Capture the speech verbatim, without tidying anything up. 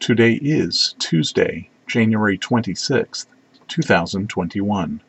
Today is Tuesday, January twenty-sixth, two thousand twenty-one.